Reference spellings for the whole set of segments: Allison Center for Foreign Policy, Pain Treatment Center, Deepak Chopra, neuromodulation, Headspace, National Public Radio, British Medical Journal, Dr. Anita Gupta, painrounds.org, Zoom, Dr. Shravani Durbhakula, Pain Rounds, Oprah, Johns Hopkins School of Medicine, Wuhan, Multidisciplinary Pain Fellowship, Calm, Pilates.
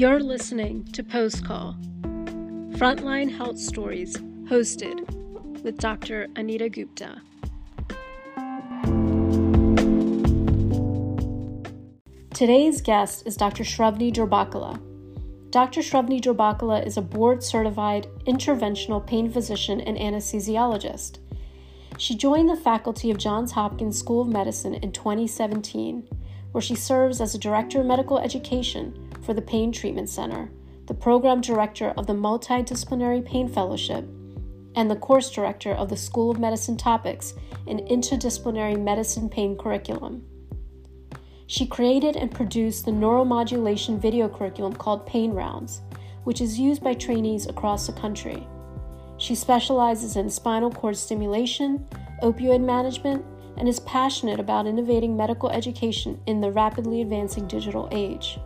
You're listening to Post Call, Frontline Health Stories, hosted with Dr. Anita Gupta. Today's guest is Dr. Shravani Durbhakula. Dr. Shravani Durbhakula is a board-certified interventional pain physician and anesthesiologist. She joined the faculty of Johns Hopkins School of Medicine in 2017, where she serves as a director of medical education for the Pain Treatment Center, the program director of the Multidisciplinary Pain Fellowship, and the course director of the School of Medicine Topics and Interdisciplinary Medicine Pain Curriculum. She created and produced the neuromodulation video curriculum called Pain Rounds, which is used by trainees across the country. She specializes in spinal cord stimulation, opioid management, and is passionate about innovating medical education in the rapidly advancing digital age.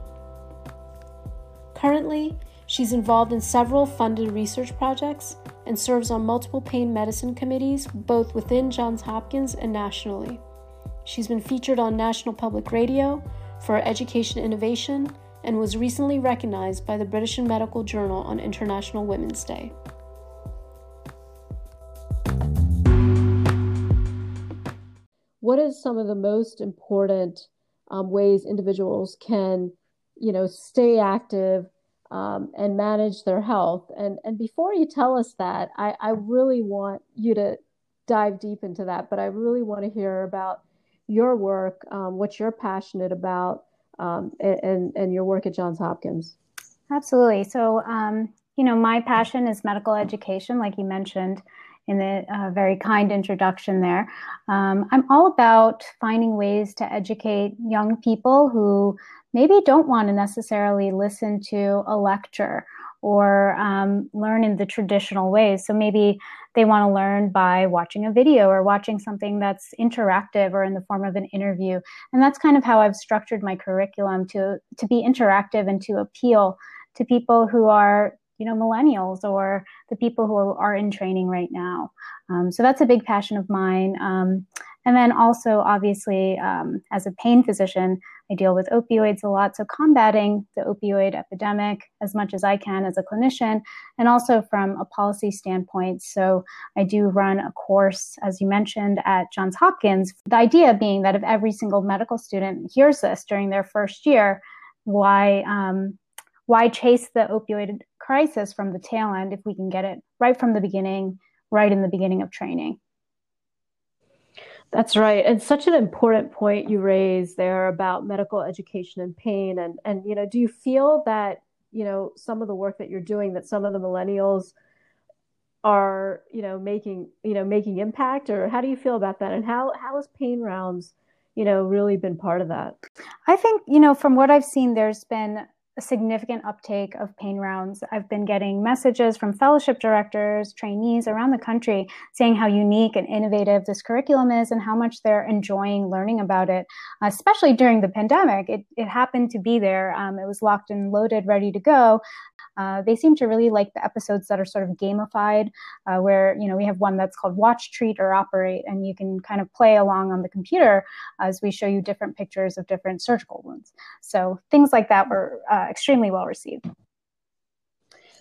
Currently, she's involved in several funded research projects and serves on multiple pain medicine committees, both within Johns Hopkins and nationally. She's been featured on National Public Radio for her education innovation and was recently recognized by the British Medical Journal on International Women's Day. What are some of the most important ways individuals can, stay active and manage their health? And before you tell us that, I really want you to dive deep into that, but I really want to hear about your work, what you're passionate about, and your work at Johns Hopkins. Absolutely. So, my passion is medical education, like you mentioned in the very kind introduction there. I'm all about finding ways to educate young people who maybe don't want to necessarily listen to a lecture or learn in the traditional ways. So maybe they want to learn by watching a video or watching something that's interactive or in the form of an interview. And that's kind of how I've structured my curriculum to be interactive and to appeal to people who are, millennials or the people who are in training right now. So that's a big passion of mine. And then also, obviously, as a pain physician, I deal with opioids a lot. So combating the opioid epidemic as much as I can as a clinician, and also from a policy standpoint. So I do run a course, as you mentioned, at Johns Hopkins. The idea being that if every single medical student hears this during their first year, why chase the opioid crisis from the tail end if we can get it right from the beginning, right in the beginning of training? That's right. And such an important point you raised there about medical education and pain. And do you feel that, some of the work that you're doing, that some of the millennials are, making impact, or how do you feel about that? And how has Pain Rounds, really been part of that? I think, from what I've seen, there's been a significant uptake of Pain Rounds. I've been getting messages from fellowship directors, trainees around the country saying how unique and innovative this curriculum is and how much they're enjoying learning about it, especially during the pandemic. It happened to be there. It was locked and loaded, ready to go. They seem to really like the episodes that are sort of gamified, where, we have one that's called Watch, Treat, or Operate, and you can kind of play along on the computer as we show you different pictures of different surgical wounds. So things like that were extremely well received.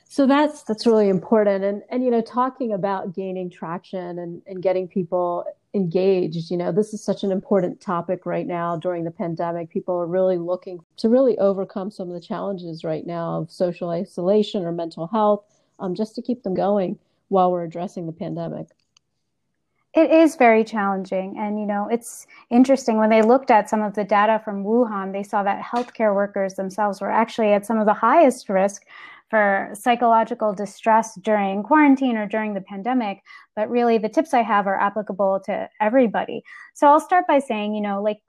So that's really important. And talking about gaining traction and getting people engaged, this is such an important topic right now during the pandemic. People are really looking to really overcome some of the challenges right now of social isolation or mental health, just to keep them going while we're addressing the pandemic. It is very challenging. And, it's interesting when they looked at some of the data from Wuhan, they saw that healthcare workers themselves were actually at some of the highest risk for psychological distress during quarantine or during the pandemic. But really, the tips I have are applicable to everybody. So I'll start by saying,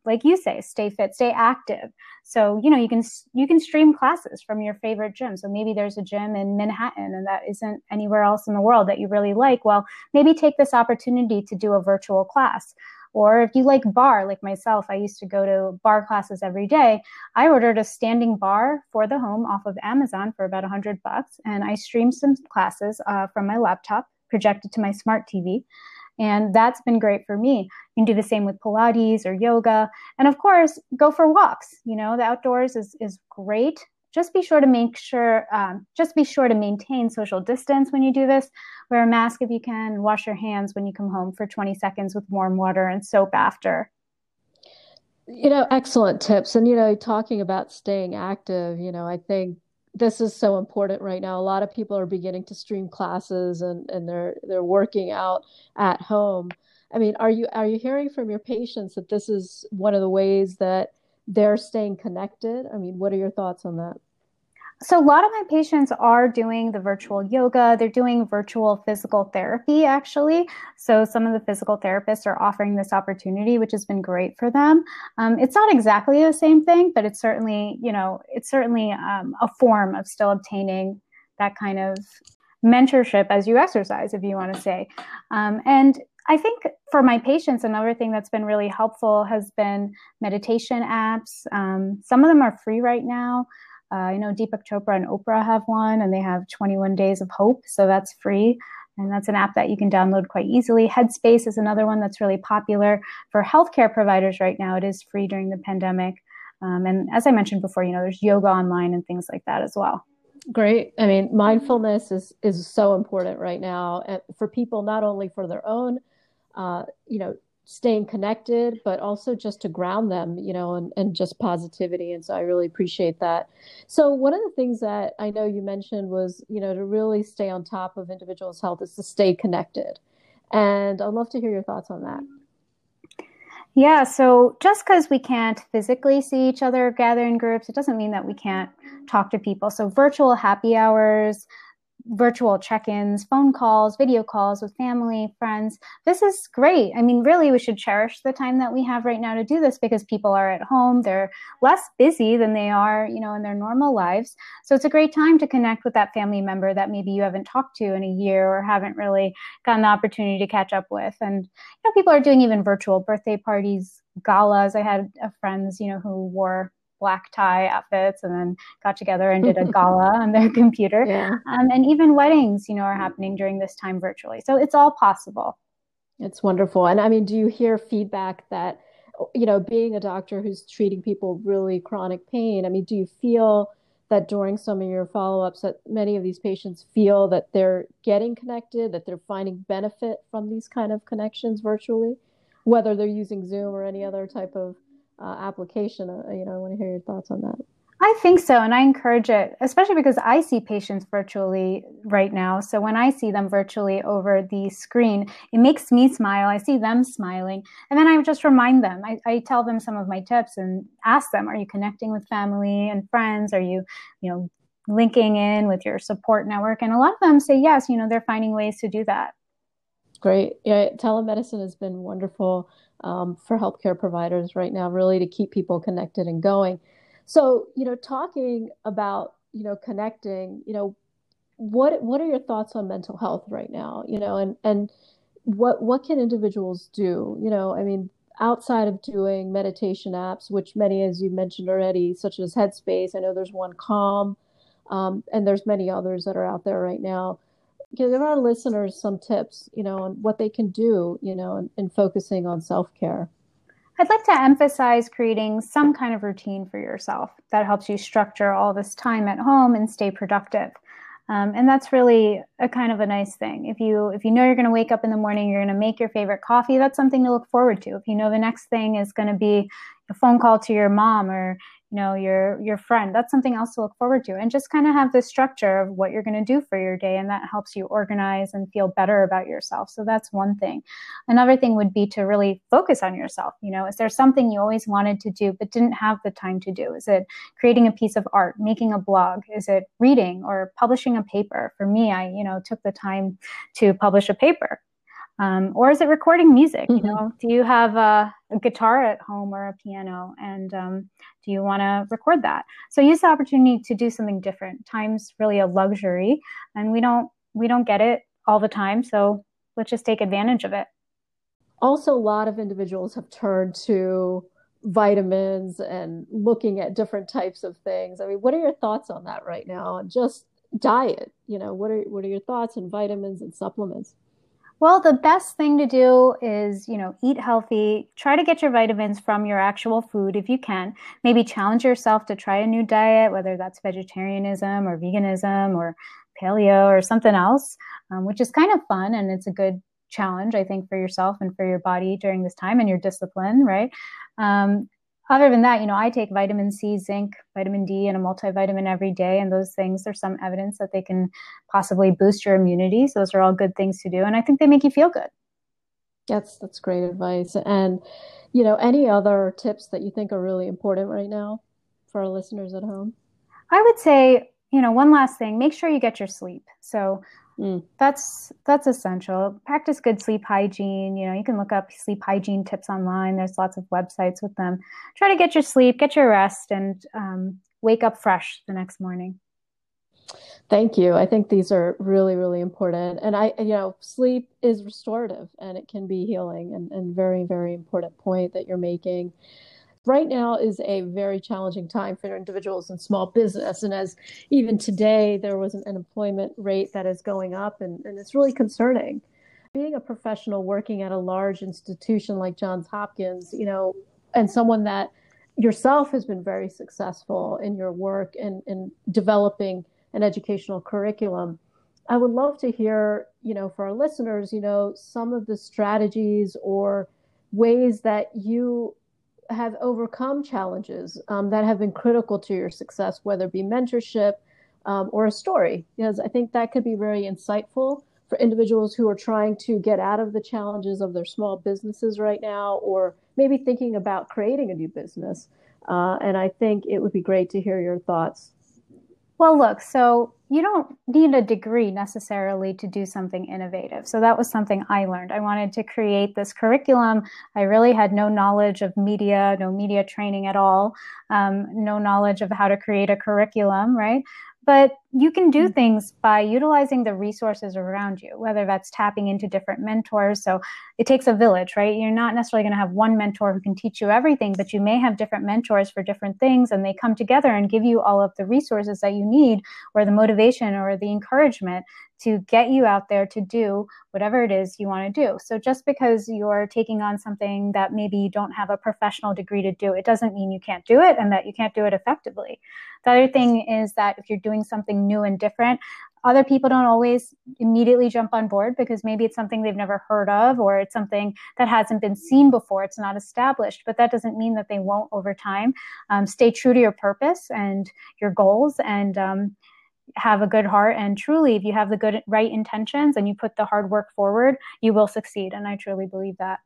like you say, stay fit, stay active. So, you can stream classes from your favorite gym. So maybe there's a gym in Manhattan and that isn't anywhere else in the world that you really like. Well, maybe take this opportunity to do a virtual class. Or if you like bar, like myself, I used to go to bar classes every day. I ordered a standing bar for the home off of Amazon for about $100, and I streamed some classes from my laptop, projected to my smart TV. And that's been great for me. You can do the same with Pilates or yoga. And of course, go for walks. The outdoors is great. just be sure to maintain social distance when you do this. Wear a mask if you can. Wash your hands when you come home for 20 seconds with warm water and soap after. You know, excellent tips. And, you know, talking about staying active, you know, I think this is so important right now. A lot of people are beginning to stream classes and they're working out at home. I mean, are you hearing from your patients that this is one of the ways that they're staying connected? I mean, what are your thoughts on that? So a lot of my patients are doing the virtual yoga. They're doing virtual physical therapy, actually. So some of the physical therapists are offering this opportunity, which has been great for them. It's not exactly the same thing, but it's certainly, you know, a form of still obtaining that kind of mentorship as you exercise, if you want to say. And I think for my patients, another thing that's been really helpful has been meditation apps. Some of them are free right now. I know Deepak Chopra and Oprah have one, and they have 21 Days of Hope, so that's free. And that's an app that you can download quite easily. Headspace is another one that's really popular for healthcare providers right now. It is free during the pandemic. And as I mentioned before, you know, there's yoga online and things like that as well. Great. I mean, mindfulness is so important right now for people, not only for their own, you know, staying connected, but also just to ground them, you know, and just positivity. And so I really appreciate that. So one of the things that I know you mentioned was, you know, to really stay on top of individuals' health is to stay connected. And I'd love to hear your thoughts on that. Yeah, so just because we can't physically see each other, gather in groups, it doesn't mean that we can't talk to people. So virtual happy hours, virtual check-ins, phone calls, video calls with family, friends. This is great. I mean, really, we should cherish the time that we have right now to do this because people are at home. They're less busy than they are, you know, in their normal lives. So it's a great time to connect with that family member that maybe you haven't talked to in a year or haven't really gotten the opportunity to catch up with. And, you know, people are doing even virtual birthday parties, galas. I had friends, you know, who wore black tie outfits and then got together and did a gala on their computer. Yeah. And even weddings, you know, are happening during this time virtually. So it's all possible. It's wonderful. And I mean, do you hear feedback that, you know, being a doctor who's treating people with really chronic pain, I mean, do you feel that during some of your follow-ups that many of these patients feel that they're getting connected, that they're finding benefit from these kind of connections virtually, whether they're using Zoom or any other type of application? You know, I want to hear your thoughts on that. I think so. And I encourage it, especially because I see patients virtually right now. So when I see them virtually over the screen, it makes me smile. I see them smiling. And then I just remind them, I tell them some of my tips and ask them, are you connecting with family and friends? Are you, you know, linking in with your support network? And a lot of them say, yes, you know, they're finding ways to do that. Great. Yeah, telemedicine has been wonderful for healthcare providers right now, really to keep people connected and going. So, you know, talking about, you know, connecting, you know, what are your thoughts on mental health right now? You know, and what can individuals do? You know, I mean, outside of doing meditation apps, which many, as you mentioned already, such as Headspace, I know there's one, Calm, and there's many others that are out there right now. Give our listeners some tips, you know, on what they can do, you know, in focusing on self-care. I'd like to emphasize creating some kind of routine for yourself that helps you structure all this time at home and stay productive. And that's really a kind of a nice thing. If you know you're going to wake up in the morning, you're going to make your favorite coffee, that's something to look forward to. If you know the next thing is going to be a phone call to your mom or, you know, your friend, that's something else to look forward to. And just kind of have this structure of what you're going to do for your day. And that helps you organize and feel better about yourself. So that's one thing. Another thing would be to really focus on yourself. You know, is there something you always wanted to do but didn't have the time to do? Is it creating a piece of art, making a blog? Is it reading or publishing a paper? For me, I, you know, took the time to publish a paper. Or is it recording music? Mm-hmm. You know, do you have a guitar at home or a piano? And do you want to record that? So use the opportunity to do something different. Time's really a luxury, and we don't get it all the time. So let's just take advantage of it. Also, a lot of individuals have turned to vitamins and looking at different types of things. I mean, what are your thoughts on that right now? And just diet, you know, what are your thoughts on vitamins and supplements? Well, the best thing to do is, eat healthy, try to get your vitamins from your actual food if you can. Maybe challenge yourself to try a new diet, whether that's vegetarianism or veganism or paleo or something else, which is kind of fun. And it's a good challenge, I think, for yourself and for your body during this time and your discipline, right? Other than that, I take vitamin C, zinc, vitamin D, and a multivitamin every day. And those things, there's some evidence that they can possibly boost your immunity. So those are all good things to do. And I think they make you feel good. That's great advice. And, any other tips that you think are really important right now for our listeners at home? I would say, one last thing, make sure you get your sleep. So that's essential. Practice good sleep hygiene. You can look up sleep hygiene tips online. There's lots of websites with them. Try to get your sleep, get your rest, and wake up fresh the next morning. Thank you. I think these are really, really important. And sleep is restorative and it can be healing, and very, very important point that you're making. Right now is a very challenging time for individuals and small business. And as even today, there was an unemployment rate that is going up, and it's really concerning. Being a professional working at a large institution like Johns Hopkins, and someone that yourself has been very successful in your work and in developing an educational curriculum, I would love to hear, for our listeners, some of the strategies or ways that you have overcome challenges that have been critical to your success, whether it be mentorship or a story, because I think that could be very insightful for individuals who are trying to get out of the challenges of their small businesses right now, or maybe thinking about creating a new business. And I think it would be great to hear your thoughts. Well, look, so you don't need a degree necessarily to do something innovative. So that was something I learned. I wanted to create this curriculum. I really had no knowledge of media, no media training at all, no knowledge of how to create a curriculum, right? But you can do things by utilizing the resources around you, whether that's tapping into different mentors. So it takes a village, right? You're not necessarily going to have one mentor who can teach you everything, but you may have different mentors for different things, and they come together and give you all of the resources that you need, or the motivation or the encouragement to get you out there to do whatever it is you want to do. So just because you're taking on something that maybe you don't have a professional degree to do, it doesn't mean you can't do it and that you can't do it effectively. The other thing is that if you're doing something new and different, other people don't always immediately jump on board, because maybe it's something they've never heard of, or it's something that hasn't been seen before. It's not established, but that doesn't mean that they won't over time. Stay true to your purpose and your goals, and have a good heart, and truly, if you have the right intentions and you put the hard work forward, you will succeed. And I truly believe that.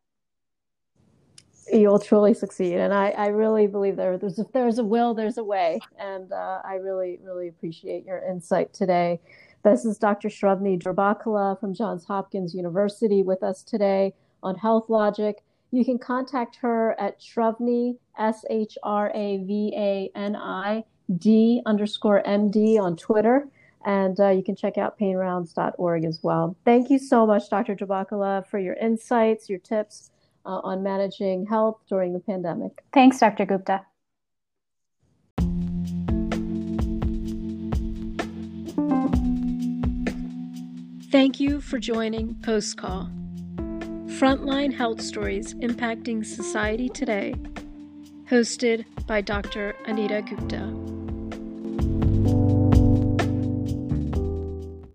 You'll truly succeed. And I really believe there's a will, there's a way. And I really, really appreciate your insight today. This is Dr. Shravani Durbhakula from Johns Hopkins University with us today on Health Logic. You can contact her at Shravani, Shravani, D_MD on Twitter. And you can check out painrounds.org as well. Thank you so much, Dr. Durbhakula, for your insights, your tips on managing health during the pandemic. Thanks, Dr. Gupta. Thank you for joining Postcall, Frontline Health Stories Impacting Society Today, hosted by Dr. Anita Gupta.